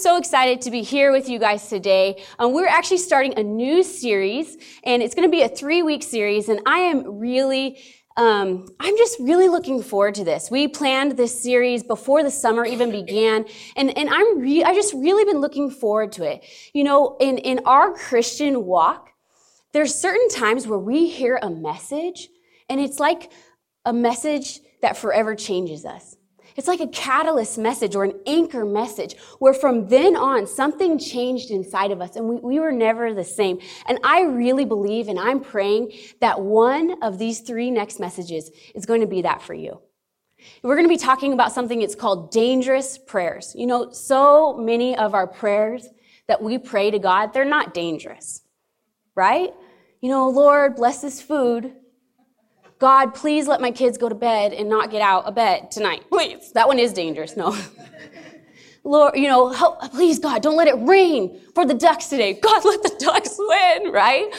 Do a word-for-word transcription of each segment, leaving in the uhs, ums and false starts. so excited to be here with you guys today. Um, we're actually starting a new series, and it's going to be a three-week series, and I am really Um, I'm just really looking forward to this. We planned this series before the summer even began, and, and I'm re- I just really been looking forward to it. You know, in, in our Christian walk, there's certain times where we hear a message, and it's like a message that forever changes us. It's like a catalyst message or an anchor message where from then on, something changed inside of us and we, we were never the same. And I really believe and I'm praying that one of these three next messages is going to be that for you. We're going to be talking about something it's called dangerous prayers. You know, so many of our prayers that we pray to God, they're not dangerous, right? You know, Lord, bless this food. God, please let my kids go to bed and not get out of bed tonight. Please. That one is dangerous. No. Lord, you know, help, please, God, don't let it rain for the ducks today. God, let the ducks win, right?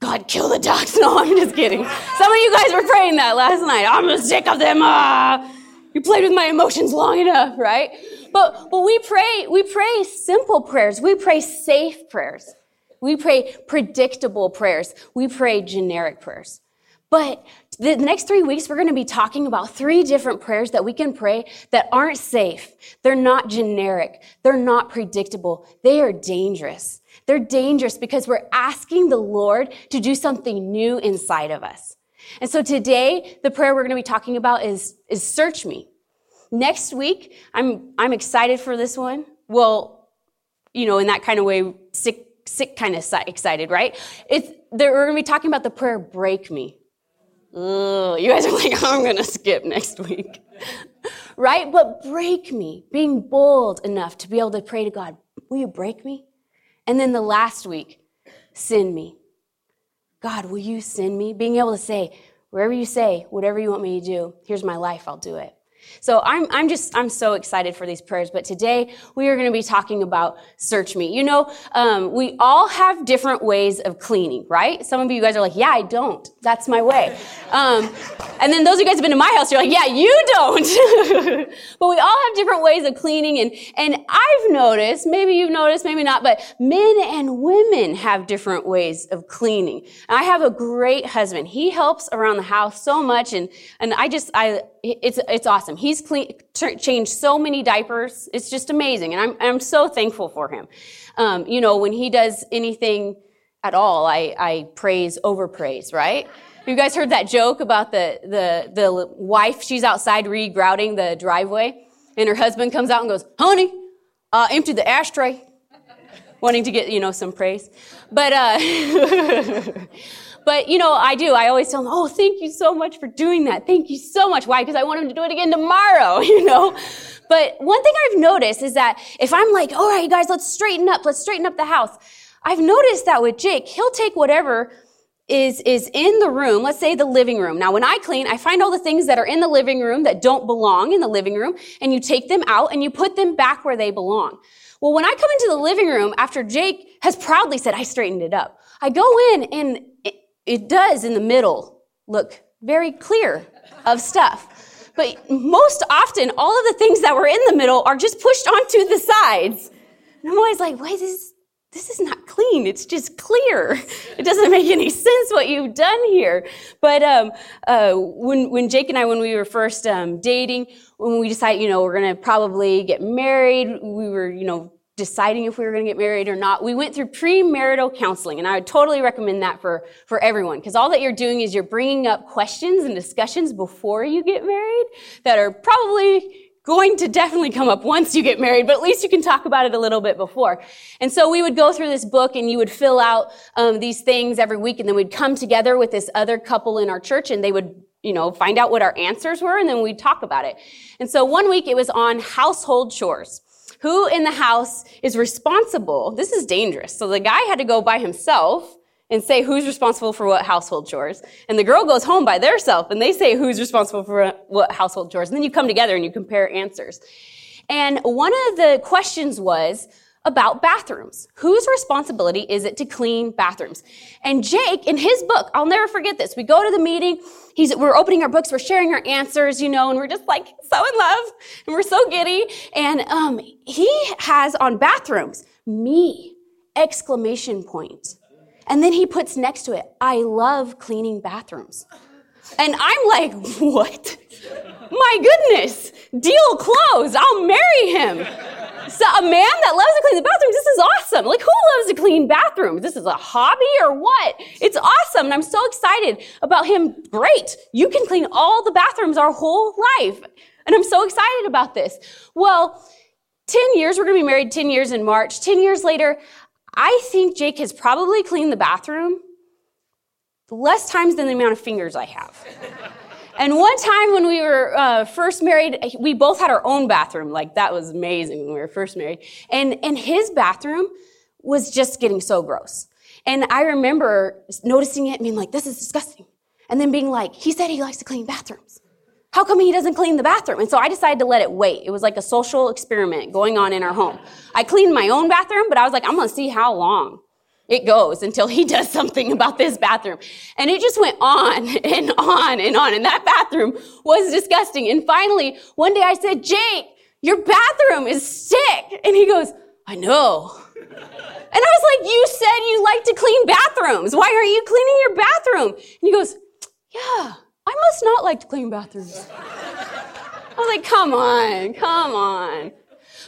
God, kill the ducks. No, I'm just kidding. Some of you guys were praying that last night. I'm sick of them. Ah, you played with my emotions long enough, right? But, but we pray, we pray simple prayers. We pray safe prayers. We pray predictable prayers. We pray generic prayers. But the next three weeks, we're going to be talking about three different prayers that we can pray that aren't safe. They're not generic. They're not predictable. They are dangerous. They're dangerous because we're asking the Lord to do something new inside of us. And so today, the prayer we're going to be talking about is, is search me. Next week, I'm, I'm excited for this one. Well, you know, in that kind of way, sick, sick kind of excited, right? It's, we're going to be talking about the prayer, break me. Ugh, you guys are like, I'm going to skip next week, right? But break me, being bold enough to be able to pray to God, will you break me? And then the last week, send me. God, will you send me? Being able to say, wherever you say, whatever you want me to do, here's my life, I'll do it. So I'm I'm just, I'm so excited for these prayers. But today we are going to be talking about search me. You know, um, we all have different ways of cleaning, right? Some of you guys are like, yeah, I don't. That's my way. Um, and then those of you guys have been to my house, you're like, yeah, you don't. But we all have different ways of cleaning. And, and I've noticed, maybe you've noticed, maybe not, but men and women have different ways of cleaning. And I have a great husband. He helps around the house so much. And, and I just, I, it's, it's awesome. He's clean, changed so many diapers. It's just amazing. And I'm, I'm so thankful for him. Um, you know, when he does anything at all, I, I praise over praise, right? You guys heard that joke about the, the, the wife, she's outside re-grouting the driveway and her husband comes out and goes, honey, uh, empty the ashtray, wanting to get, you know, some praise. But, uh, But, you know, I do. I always tell him, oh, thank you so much for doing that. Thank you so much. Why? Because I want him to do it again tomorrow, you know. But one thing I've noticed is that if I'm like, all right, you guys, let's straighten up. Let's straighten up the house. I've noticed that with Jake, he'll take whatever is is in the room. Let's say the living room. Now, when I clean, I find all the things that are in the living room that don't belong in the living room, and you take them out and you put them back where they belong. Well, when I come into the living room after Jake has proudly said, I straightened it up, I go in and it does in the middle look very clear of stuff. But most often, all of the things that were in the middle are just pushed onto the sides. And I'm always like, why is this, this is not clean. It's just clear. It doesn't make any sense what you've done here. But um, uh, when, when Jake and I, when we were first um, dating, when we decided, you know, we're going to probably get married, we were, you know, deciding if we were going to get married or not, we went through premarital counseling, and I would totally recommend that for, for everyone, because all that you're doing is you're bringing up questions and discussions before you get married that are probably going to definitely come up once you get married, but at least you can talk about it a little bit before. And so we would go through this book, and you would fill out um, these things every week, and then we'd come together with this other couple in our church, and they would, you know, find out what our answers were, and then we'd talk about it. And so one week it was on household chores. Who in the house is responsible? This is dangerous. So the guy had to go by himself and say who's responsible for what household chores. And the girl goes home by theirself and they say who's responsible for what household chores. And then you come together and you compare answers. And one of the questions was, about bathrooms. Whose responsibility is it to clean bathrooms? And Jake, in his book, I'll never forget this. We go to the meeting. He's, we're opening our books. We're sharing our answers, you know, and we're just like so in love and we're so giddy. And um, he has on bathrooms, me, exclamation point. And then he puts next to it, I love cleaning bathrooms. And I'm like, what? My goodness, deal closed. I'll marry him. So a man that loves to clean the bathrooms, this is awesome. Like, who loves to clean bathrooms? This is a hobby or what? It's awesome. And I'm so excited about him. Great. You can clean all the bathrooms our whole life. And I'm so excited about this. Well, ten years, we're going to be married ten years in March. ten years later, I think Jake has probably cleaned the bathroom less times than the amount of fingers I have. And one time when we were uh, first married, we both had our own bathroom. Like, that was amazing when we were first married. And, and his bathroom was just getting so gross. And I remember noticing it and being like, this is disgusting. And then being like, he said he likes to clean bathrooms. How come he doesn't clean the bathroom? And so I decided to let it wait. It was like a social experiment going on in our home. I cleaned my own bathroom, but I was like, I'm going to see how long it goes until he does something about this bathroom. And it just went on and on and on. And that bathroom was disgusting. And finally, one day I said, Jake, your bathroom is sick. And he goes, I know. And I was like, you said you like to clean bathrooms. Why aren't you cleaning your bathroom? And he goes, yeah, I must not like to clean bathrooms. I was like, come on, come on.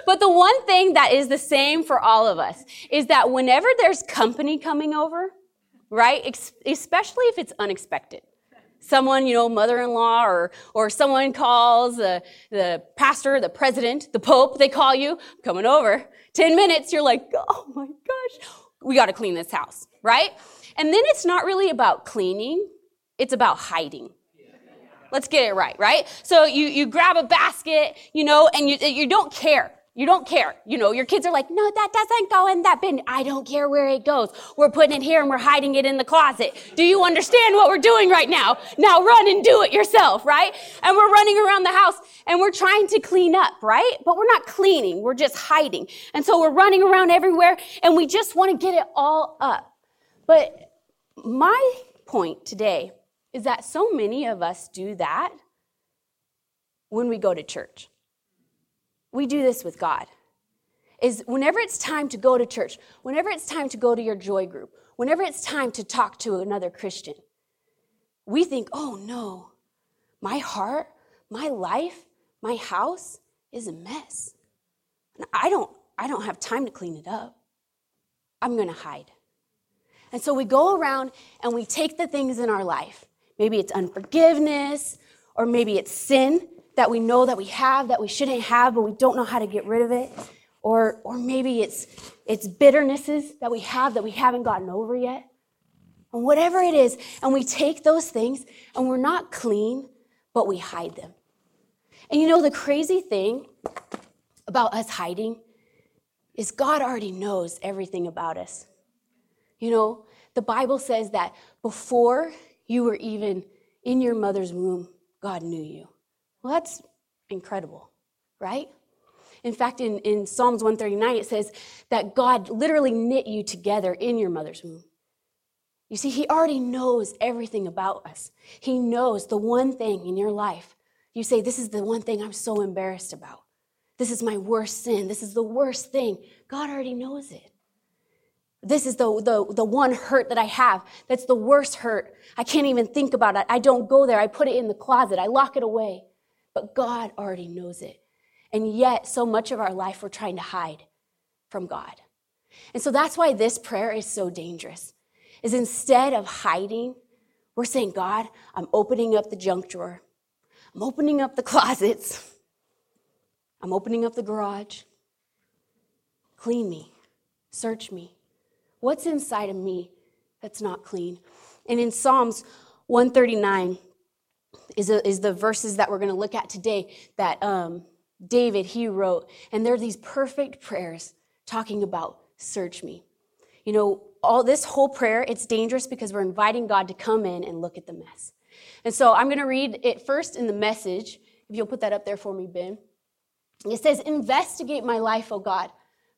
But the one thing that is the same for all of us is that whenever there's company coming over, right, especially if it's unexpected, someone, you know, mother-in-law or or someone calls, uh, the pastor, the president, the pope, they call you, coming over, ten minutes, you're like, oh my gosh, we got to clean this house, right? And then it's not really about cleaning, it's about hiding. Let's get it right, right? So you you grab a basket, you know, and you you don't care. You don't care. You know, your kids are like, no, that doesn't go in that bin. I don't care where it goes. We're putting it here and we're hiding it in the closet. Do you understand what we're doing right now? Now run and do it yourself, right? And we're running around the house and we're trying to clean up, right? But we're not cleaning. We're just hiding. And so we're running around everywhere and we just want to get it all up. But my point today is that so many of us do that when we go to church. We do this with God, is whenever it's time to go to church, whenever it's time to go to your joy group, whenever it's time to talk to another Christian, we think, oh no, my heart, my life, my house is a mess. I don't, I don't have time to clean it up. I'm going to hide. And so we go around and we take the things in our life. Maybe it's unforgiveness, or maybe it's sin that we know that we have, that we shouldn't have, but we don't know how to get rid of it. Or or maybe it's it's bitternesses that we have that we haven't gotten over yet. And whatever it is, and we take those things, and we're not clean, but we hide them. And you know, the crazy thing about us hiding is God already knows everything about us. You know, the Bible says that before you were even in your mother's womb, God knew you. Well, that's incredible, right? In fact, in, in Psalms one thirty-nine, it says that God literally knit you together in your mother's womb. You see, he already knows everything about us. He knows the one thing in your life. You say, this is the one thing I'm so embarrassed about. This is my worst sin. This is the worst thing. God already knows it. This is the, the, the one hurt that I have. That's the worst hurt. I can't even think about it. I don't go there. I put it in the closet. I lock it away. But God already knows it. And yet, so much of our life we're trying to hide from God. And so that's why this prayer is so dangerous, is instead of hiding, we're saying, God, I'm opening up the junk drawer. I'm opening up the closets. I'm opening up the garage. Clean me. Search me. What's inside of me that's not clean? And in Psalms one thirty-nine is, a, is the verses that we're going to look at today that um, David, he wrote. And they're these perfect prayers talking about search me. You know, all this whole prayer, it's dangerous because we're inviting God to come in and look at the mess. And so I'm going to read it first in the Message. If you'll put that up there for me, Ben. It says, investigate my life, O God,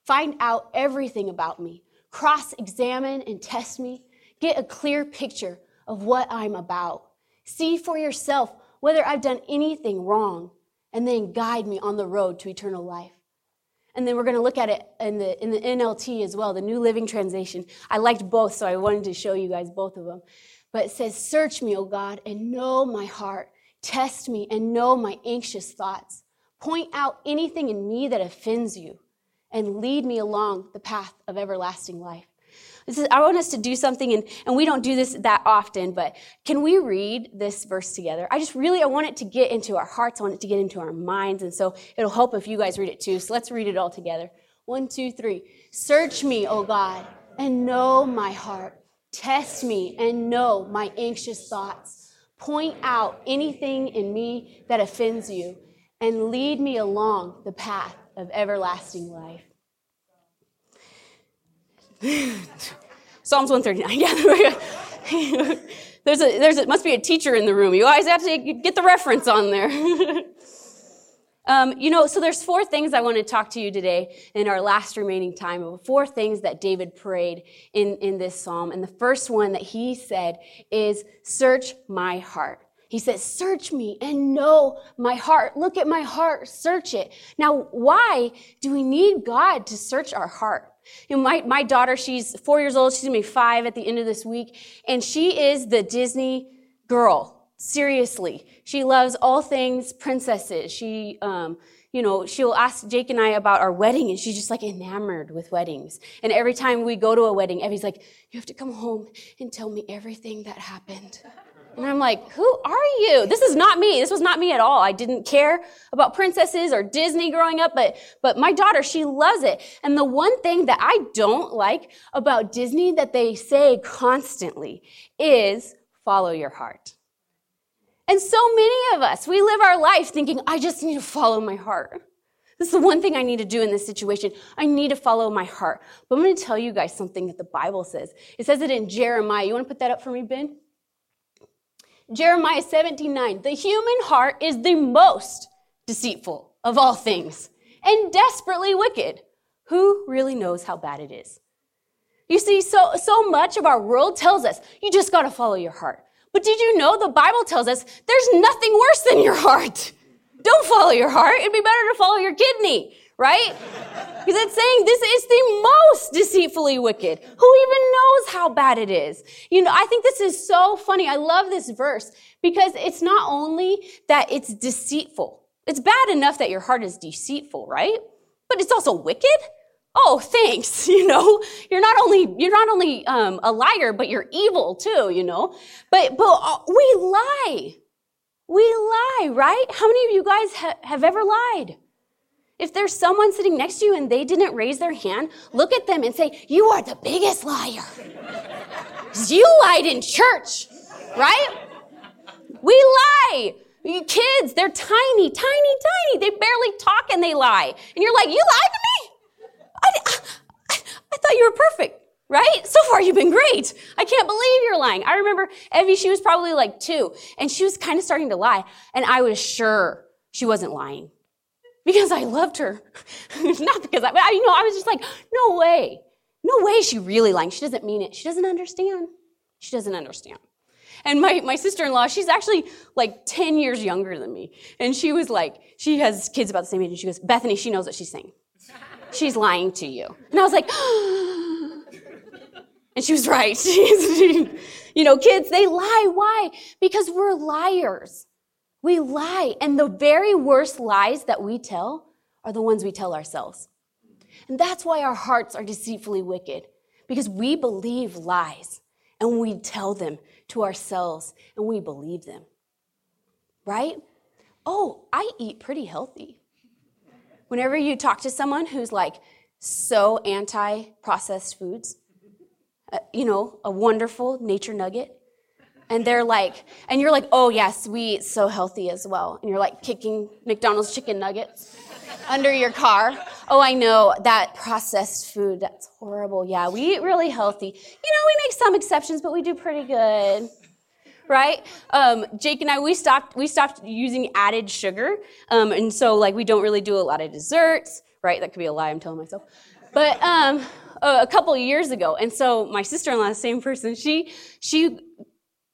Find out everything about me. Cross-examine and test me. Get a clear picture of what I'm about. See for yourself whether I've done anything wrong, and then guide me on the road to eternal life. And then we're going to look at it in the in the N L T as well, the New Living Translation. I liked both, so I wanted to show you guys both of them. But it says, "Search me, O God, and know my heart. Test me and know my anxious thoughts. Point out anything in me that offends you, and lead me along the path of everlasting life." This is, I want us to do something, and, and we don't do this that often, but can we read this verse together? I just really, I want it to get into our hearts. I want it to get into our minds, and so it'll help if you guys read it too. So let's read it all together. One, two, three. Search me, O God, and know my heart. Test me and know my anxious thoughts. Point out anything in me that offends you, and lead me along the path of everlasting life. Psalms one thirty-nine. Yeah, there's a there's a, must be a teacher in the room. You always have to get the reference on there. um, you know, so there's four things I want to talk to you today in our last remaining time. Four things that David prayed in in this psalm, and the first one that he said is, "Search my heart." He says, "Search me and know my heart. Look at my heart. Search it." Now, why do we need God to search our heart? You know, my, my daughter, she's four years old. She's going to be five at the end of this week. And she is the Disney girl. Seriously. She loves all things princesses. She, um, you know, she'll ask Jake and I about our wedding, and she's just like enamored with weddings. And every time we go to a wedding, Evie's like, "You have to come home and tell me everything that happened." And I'm like, "Who are you? This is not me. This was not me at all. I didn't care about princesses or Disney growing up, but but my daughter, she loves it." And the one thing that I don't like about Disney that they say constantly is follow your heart. And so many of us, we live our life thinking, "I just need to follow my heart. This is the one thing I need to do in this situation. I need to follow my heart." But I'm going to tell you guys something that the Bible says. It says it in Jeremiah. You want to put that up for me, Ben? Jeremiah seventeen nine, "The human heart is the most deceitful of all things and desperately wicked. Who really knows how bad it is?" You see, so, so much of our world tells us, you just got to follow your heart. But did you know the Bible tells us there's nothing worse than your heart? Don't follow your heart. It'd be better to follow your kidney, right? Because it's saying this is the most deceitfully wicked. Who even knows how bad it is? You know, I think this is so funny. I love this verse because it's not only that it's deceitful. It's bad enough that your heart is deceitful, right? But it's also wicked. Oh, thanks. You know, you're not only, you're not only um, a liar, but you're evil too, you know, but, but uh, we lie. We lie, right? How many of you guys ha- have ever lied? If there's someone sitting next to you and they didn't raise their hand, look at them and say, "You are the biggest liar. You lied in church," right? We lie. You kids, they're tiny, tiny, tiny. They barely talk and they lie. And you're like, "You lied to me? I, I, I thought you were perfect, right? So far you've been great. I can't believe you're lying." I remember Evie, she was probably like two, and she was kind of starting to lie. And I was sure she wasn't lying. Because I loved her. Not because I, you know, I was just like, no way. No way she really lying. She doesn't mean it. She doesn't understand. She doesn't understand. And my, my sister-in-law, she's actually like ten years younger than me. And she was like, she has kids about the same age. And she goes, "Bethany, she knows what she's saying. She's lying to you." And I was like, and she was right. You know, kids, they lie. Why? Because we're liars. We lie, and the very worst lies that we tell are the ones we tell ourselves. And that's why our hearts are deceitfully wicked, because we believe lies, and we tell them to ourselves, and we believe them, right? Oh, I eat pretty healthy. Whenever you talk to someone who's like so anti-processed foods, uh, you know, a wonderful nature nugget, and they're like, and you're like, "Oh yes, we eat so healthy as well." And you're like kicking McDonald's chicken nuggets under your car. "Oh, I know, that processed food, that's horrible. Yeah, we eat really healthy. You know, we make some exceptions, but we do pretty good." Right? Um, Jake and I, we stopped, we stopped using added sugar. Um, and so like we don't really do a lot of desserts, right? That could be a lie I'm telling myself. But um, a couple of years ago, and so my sister-in-law, same person, she she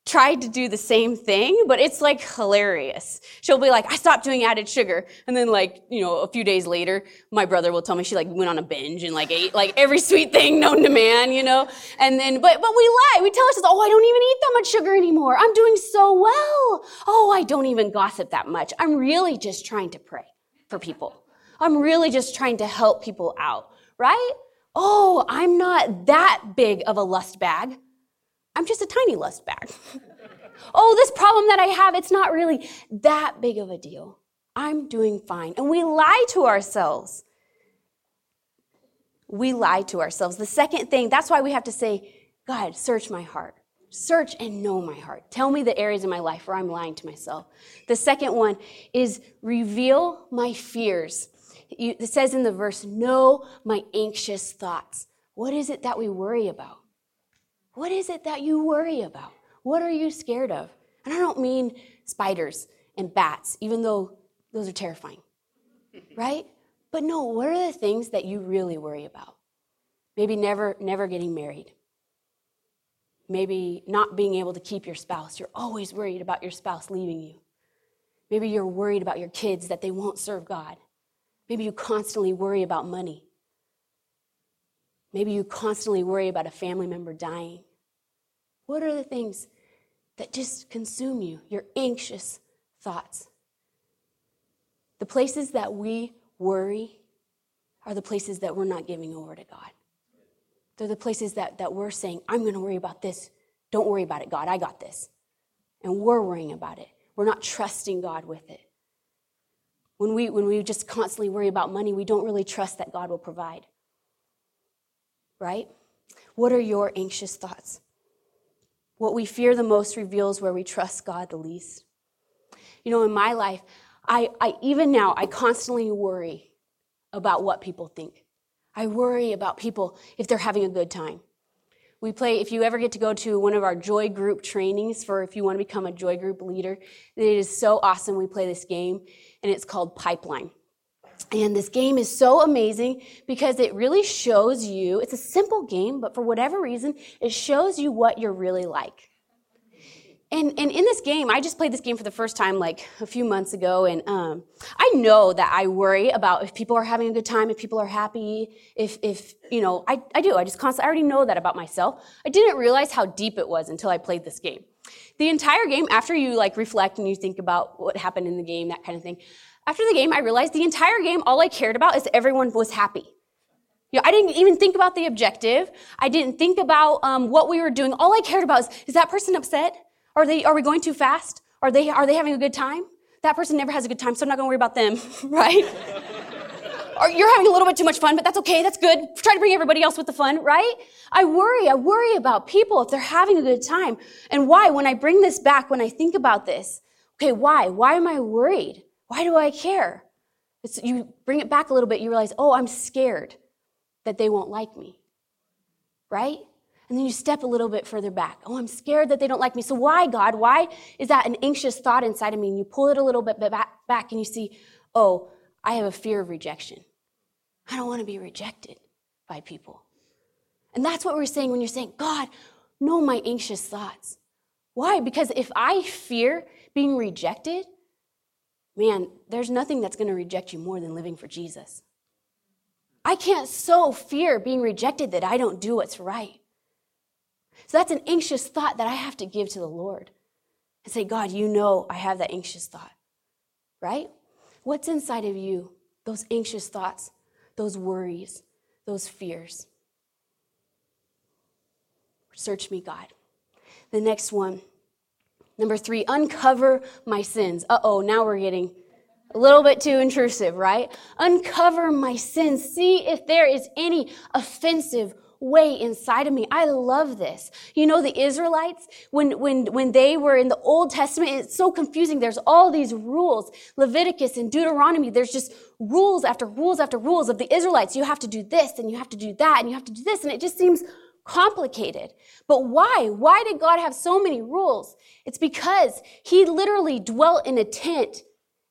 tried to do the same thing, but it's like hilarious. She'll be like, I stopped doing added sugar. And then like, you know, a few days later, my brother will tell me she like went on a binge and like ate like every sweet thing known to man, you know? And then, but, but we lie. We tell ourselves, oh, I don't even eat that much sugar anymore. I'm doing so well. Oh, I don't even gossip that much. I'm really just trying to pray for people. I'm really just trying to help people out, right? Oh, I'm not that big of a lust bag. I'm just a tiny lust bag. Oh, this problem that I have, it's not really that big of a deal. I'm doing fine. And we lie to ourselves. We lie to ourselves. The second thing, that's why we have to say, God, search my heart. Search and know my heart. Tell me the areas in my life where I'm lying to myself. The second one is reveal my fears. It says in the verse, know my anxious thoughts. What is it that we worry about? What is it that you worry about? What are you scared of? And I don't mean spiders and bats, even though those are terrifying, right? But no, what are the things that you really worry about? Maybe never, never getting married. Maybe not being able to keep your spouse. You're always worried about your spouse leaving you. Maybe you're worried about your kids, that they won't serve God. Maybe you constantly worry about money. Maybe you constantly worry about a family member dying. What are the things that just consume you, your anxious thoughts? The places that we worry are the places that we're not giving over to God. They're the places that, that we're saying, I'm going to worry about this. Don't worry about it, God. I got this. And we're worrying about it. We're not trusting God with it. When we, when we just constantly worry about money, we don't really trust that God will provide. Right? What are your anxious thoughts? What we fear the most reveals where we trust God the least. You know, in my life, I, I even now, I constantly worry about what people think. I worry about people if they're having a good time. We play, if you ever get to go to one of our joy group trainings for if you want to become a joy group leader, it is so awesome. We play this game, and it's called Pipeline. And this game is so amazing because it really shows you, it's a simple game, but for whatever reason, it shows you what you're really like. And and in this game, I just played this game for the first time like a few months ago, and um, I know that I worry about if people are having a good time, if people are happy, if, if you know, I, I do. I just constantly, I already know that about myself. I didn't realize how deep it was until I played this game. The entire game, after you like reflect and you think about what happened in the game, that kind of thing, after the game, I realized the entire game, all I cared about is everyone was happy. You know, I didn't even think about the objective. I didn't think about um, what we were doing. All I cared about is, is that person upset? Are they? Are we going too fast? Are they? Are they having a good time? That person never has a good time, so I'm not going to worry about them, right? Or you're having a little bit too much fun, but that's okay. That's good. Try to bring everybody else with the fun, right? I worry. I worry about people if they're having a good time. And why? When I bring this back, when I think about this, okay, why? Why am I worried? Why do I care? It's, you bring it back a little bit, you realize, oh, I'm scared that they won't like me, right? And then you step a little bit further back. Oh, I'm scared that they don't like me. So why, God? Why is that an anxious thought inside of me? And you pull it a little bit back, back and you see, oh, I have a fear of rejection. I don't want to be rejected by people. And that's what we're saying when you're saying, God, know my anxious thoughts. Why? Because if I fear being rejected, man, there's nothing that's going to reject you more than living for Jesus. I can't so fear being rejected that I don't do what's right. So that's an anxious thought that I have to give to the Lord and say, God, you know I have that anxious thought, right? What's inside of you, those anxious thoughts, those worries, those fears? Search me, God. The next one. Number three, uncover my sins. Uh-oh, now we're getting a little bit too intrusive, right? Uncover my sins. See if there is any offensive way inside of me. I love this. You know, the Israelites, when when when they were in the Old Testament, it's so confusing. There's all these rules, Leviticus and Deuteronomy. There's just rules after rules after rules of the Israelites. You have to do this, and you have to do that, and you have to do this, and it just seems complicated. But why? Why did God have so many rules? It's because he literally dwelt in a tent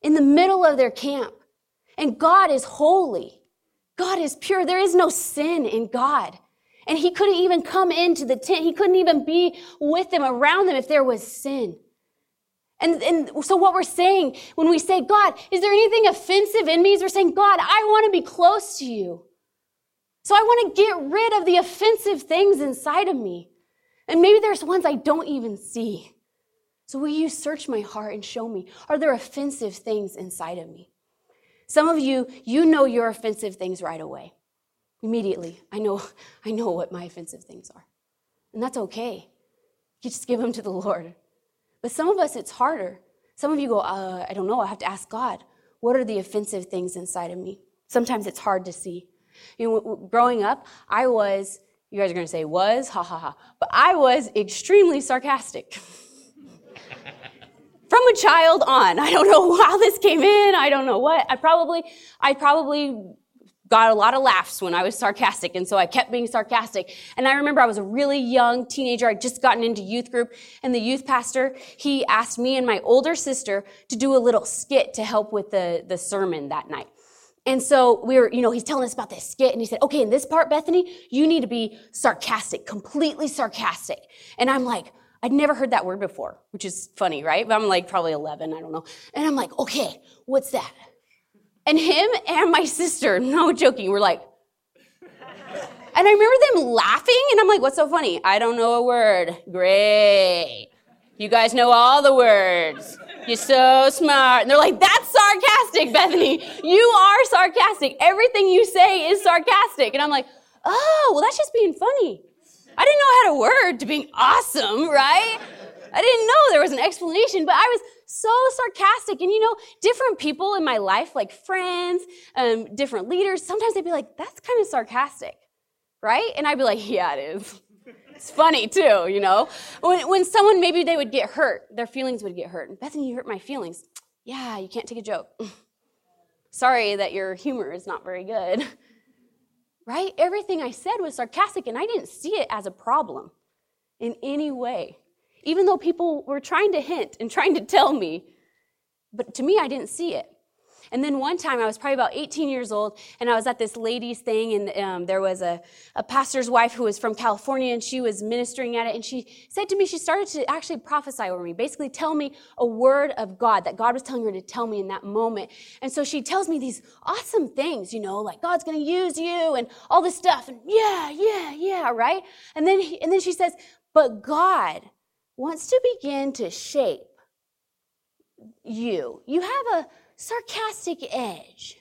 in the middle of their camp. And God is holy. God is pure. There is no sin in God. And he couldn't even come into the tent. He couldn't even be with them, around them, if there was sin. And, and so what we're saying when we say, God, is there anything offensive in me? We're saying, God, I want to be close to you. So I want to get rid of the offensive things inside of me. And maybe there's ones I don't even see. So will you search my heart and show me, are there offensive things inside of me? Some of you, you know your offensive things right away. Immediately, I know, I know what my offensive things are. And that's okay. You just give them to the Lord. But some of us, it's harder. Some of you go, uh, I don't know, I have to ask God, what are the offensive things inside of me? Sometimes it's hard to see. You know, w- w- growing up, I was, you guys are going to say was, ha ha ha, but I was extremely sarcastic. From a child on. I don't know how this came in, I don't know what. I probably, I probably got a lot of laughs when I was sarcastic, and so I kept being sarcastic. And I remember I was a really young teenager. I'd just gotten into youth group, and the youth pastor, he asked me and my older sister to do a little skit to help with the, the sermon that night. And so we were, you know, he's telling us about this skit, and he said, okay, in this part, Bethany, you need to be sarcastic, completely sarcastic. And I'm like, I'd never heard that word before, which is funny, right? But I'm like probably eleven, I don't know. And I'm like, okay, what's that? And him and my sister, no joking, were like, and I remember them laughing, and I'm like, what's so funny? I don't know a word. Great. You guys know all the words. You're so smart. And they're like, that's sarcastic, Bethany. You are sarcastic. Everything you say is sarcastic. And I'm like, oh, well, that's just being funny. I didn't know I had a word to being awesome, right? I didn't know there was an explanation, but I was so sarcastic. And you know, different people in my life, like friends, um, different leaders, sometimes they'd be like, that's kind of sarcastic, right? And I'd be like, yeah, it is. It's funny too, you know? When, when someone, maybe they would get hurt, their feelings would get hurt. And Bethany, you hurt my feelings. Yeah, you can't take a joke. Sorry that your humor is not very good. Right? Everything I said was sarcastic, and I didn't see it as a problem in any way, even though people were trying to hint and trying to tell me. But to me, I didn't see it. And then one time, I was probably about eighteen years old, and I was at this ladies' thing, and um, there was a, a pastor's wife who was from California, and she was ministering at it, and she said to me, she started to actually prophesy over me, basically tell me a word of God, that God was telling her to tell me in that moment. And so she tells me these awesome things, you know, like, God's going to use you, and all this stuff, and yeah, yeah, yeah, right? And then, he, and then she says, but God wants to begin to shape you. You have a sarcastic edge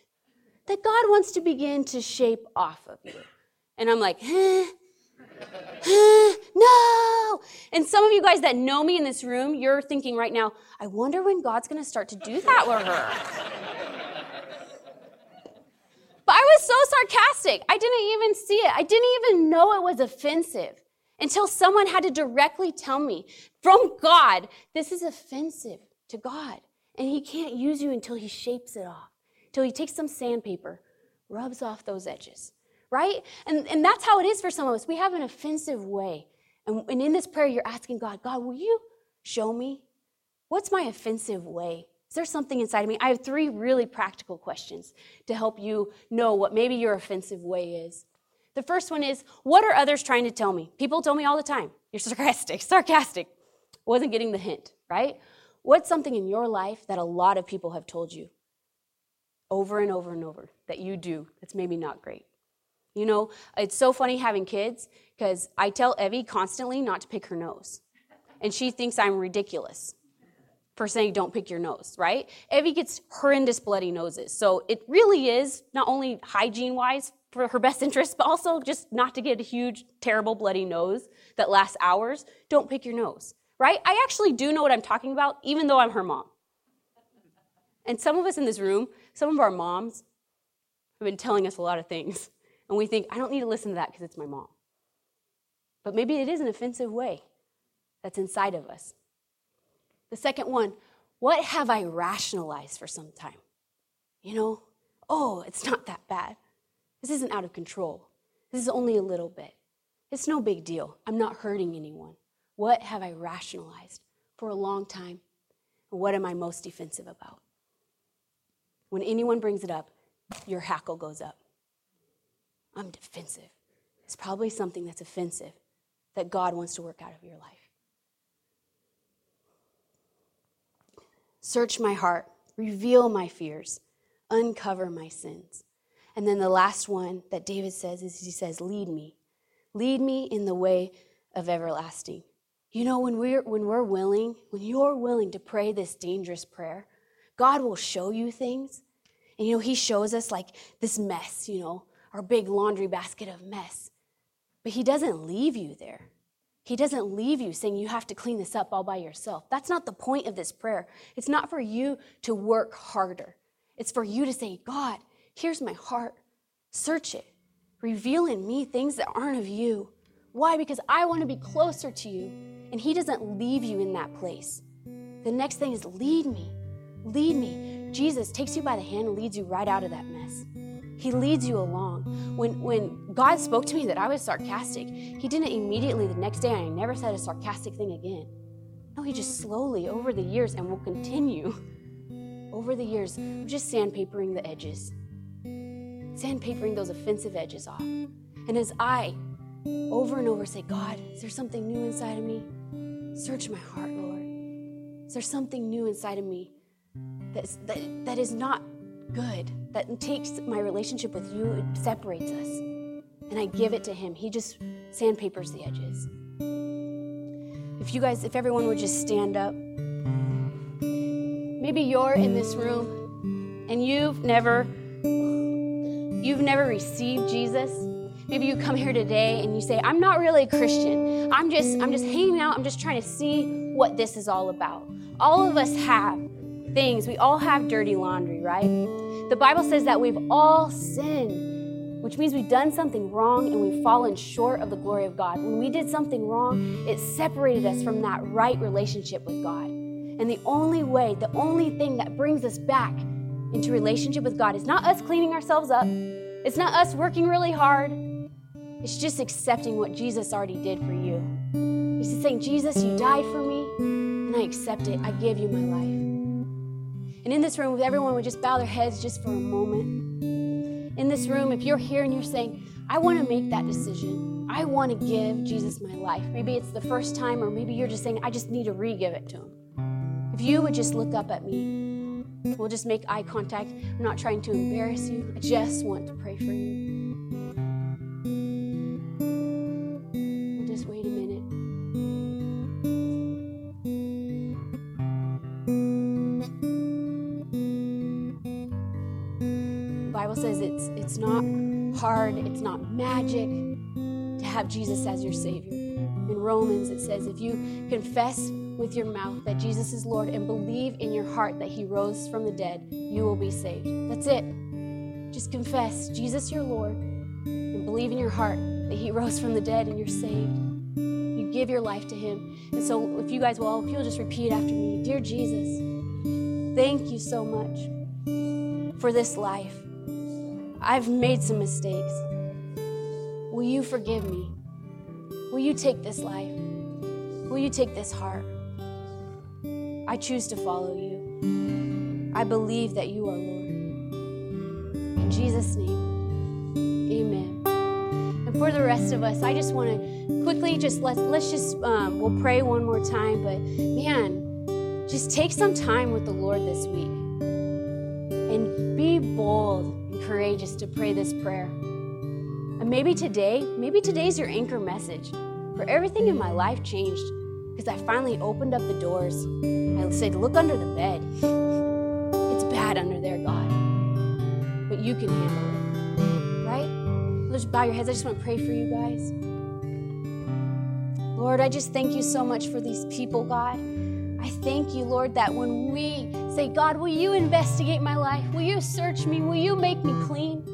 that God wants to begin to shape off of you. And I'm like, huh? Huh? No! And some of you guys that know me in this room, you're thinking right now, I wonder when God's going to start to do that with her. But I was so sarcastic. I didn't even see it. I didn't even know it was offensive until someone had to directly tell me from God, this is offensive to God. And he can't use you until he shapes it off, until he takes some sandpaper, rubs off those edges, right? And, and that's how it is for some of us. We have an offensive way. And, and in this prayer, you're asking God, God, will you show me? What's my offensive way? Is there something inside of me? I have three really practical questions to help you know what maybe your offensive way is. The first one is, what are others trying to tell me? People tell me all the time, you're sarcastic, sarcastic. Wasn't getting the hint, right? What's something in your life that a lot of people have told you over and over and over that you do that's maybe not great? You know, it's so funny having kids because I tell Evie constantly not to pick her nose. And she thinks I'm ridiculous for saying don't pick your nose, right? Evie gets horrendous bloody noses. So it really is not only hygiene-wise for her best interest, but also just not to get a huge, terrible bloody nose that lasts hours. Don't pick your nose. Right? I actually do know what I'm talking about, even though I'm her mom. And some of us in this room, some of our moms have been telling us a lot of things. And we think, I don't need to listen to that because it's my mom. But maybe it is an offensive way that's inside of us. The second one, what have I rationalized for some time? You know, oh, it's not that bad. This isn't out of control. This is only a little bit. It's no big deal. I'm not hurting anyone. What have I rationalized for a long time? What am I most defensive about? When anyone brings it up, your hackle goes up. I'm defensive. It's probably something that's offensive that God wants to work out of your life. Search my heart, reveal my fears, uncover my sins. And then the last one that David says is he says, lead me. Lead me in the way of everlasting. You know, when we're when we're willing, when you're willing to pray this dangerous prayer, God will show you things. And you know, he shows us like this mess, you know, our big laundry basket of mess. But he doesn't leave you there. He doesn't leave you saying you have to clean this up all by yourself. That's not the point of this prayer. It's not for you to work harder. It's for you to say, God, here's my heart. Search it. Reveal in me things that aren't of you. Why? Because I want to be closer to you. And he doesn't leave you in that place. The next thing is lead me. Lead me. Jesus takes you by the hand and leads you right out of that mess. He leads you along. When when God spoke to me that I was sarcastic, he didn't immediately the next day. I never said a sarcastic thing again. No, he just slowly over the years and will continue over the years, just sandpapering the edges, sandpapering those offensive edges off. And as I over and over say, God, is there something new inside of me? Search my heart, Lord. Is there something new inside of me that's, that that is not good, that takes my relationship with you, it separates us? And I give it to him. He just sandpapers the edges. If you guys, if everyone would just stand up. Maybe you're in this room and you've never, you've never received Jesus. Maybe you come here today and you say, I'm not really a Christian. I'm just, I'm just hanging out. I'm just trying to see what this is all about. All of us have things. We all have dirty laundry, right? The Bible says that we've all sinned, which means we've done something wrong and we've fallen short of the glory of God. When we did something wrong, it separated us from that right relationship with God. And the only way, the only thing that brings us back into relationship with God is not us cleaning ourselves up. It's not us working really hard. It's just accepting what Jesus already did for you. It's just saying, Jesus, you died for me, and I accept it. I give you my life. And in this room, everyone would just bow their heads just for a moment. In this room, if you're here and you're saying, I want to make that decision. I want to give Jesus my life. Maybe it's the first time, or maybe you're just saying, I just need to re-give it to him. If you would just look up at me, we'll just make eye contact. I'm not trying to embarrass you. I just want to pray for you. We'll just wait a minute. Says it's it's not hard, it's not magic to have Jesus as your Savior. In Romans it says if you confess with your mouth that Jesus is Lord and believe in your heart that he rose from the dead, you will be saved. That's it. Just confess Jesus your Lord and believe in your heart that he rose from the dead and you're saved. You give your life to him. And so if you guys will all, if you'll just repeat after me, Dear Jesus, thank you so much for this life. I've made some mistakes. Will you forgive me? Will you take this life? Will you take this heart? I choose to follow you. I believe that you are Lord. In Jesus' name, amen. And for the rest of us, I just want to quickly just let's let's just um, we'll pray one more time. But man, just take some time with the Lord this week and be bold. Courageous to pray this prayer. And maybe today, maybe today's your anchor message. For everything in my life changed because I finally opened up the doors. I said, look under the bed. It's bad under there, God. But you can handle it, right? Just bow your heads. I just want to pray for you guys. Lord, I just thank you so much for these people, God. I thank you, Lord, that when we say, God, will you investigate my life? Will you search me? Will you make me clean?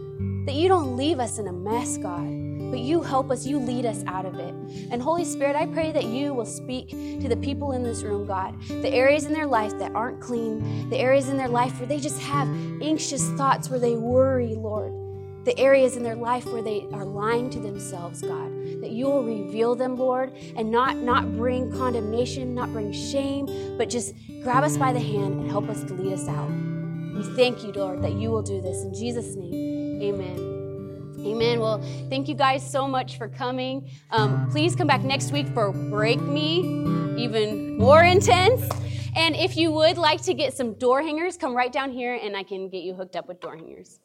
That you don't leave us in a mess, God, but you help us. You lead us out of it. And Holy Spirit, I pray that you will speak to the people in this room, God, the areas in their life that aren't clean, the areas in their life where they just have anxious thoughts, where they worry, Lord, the areas in their life where they are lying to themselves, God, that you will reveal them, Lord, and not, not bring condemnation, not bring shame, but just grab us by the hand and help us to lead us out. We thank you, Lord, that you will do this. In Jesus' name, amen. Amen. Well, thank you guys so much for coming. Um, please come back next week for Break Me, even more intense. And if you would like to get some door hangers, come right down here and I can get you hooked up with door hangers.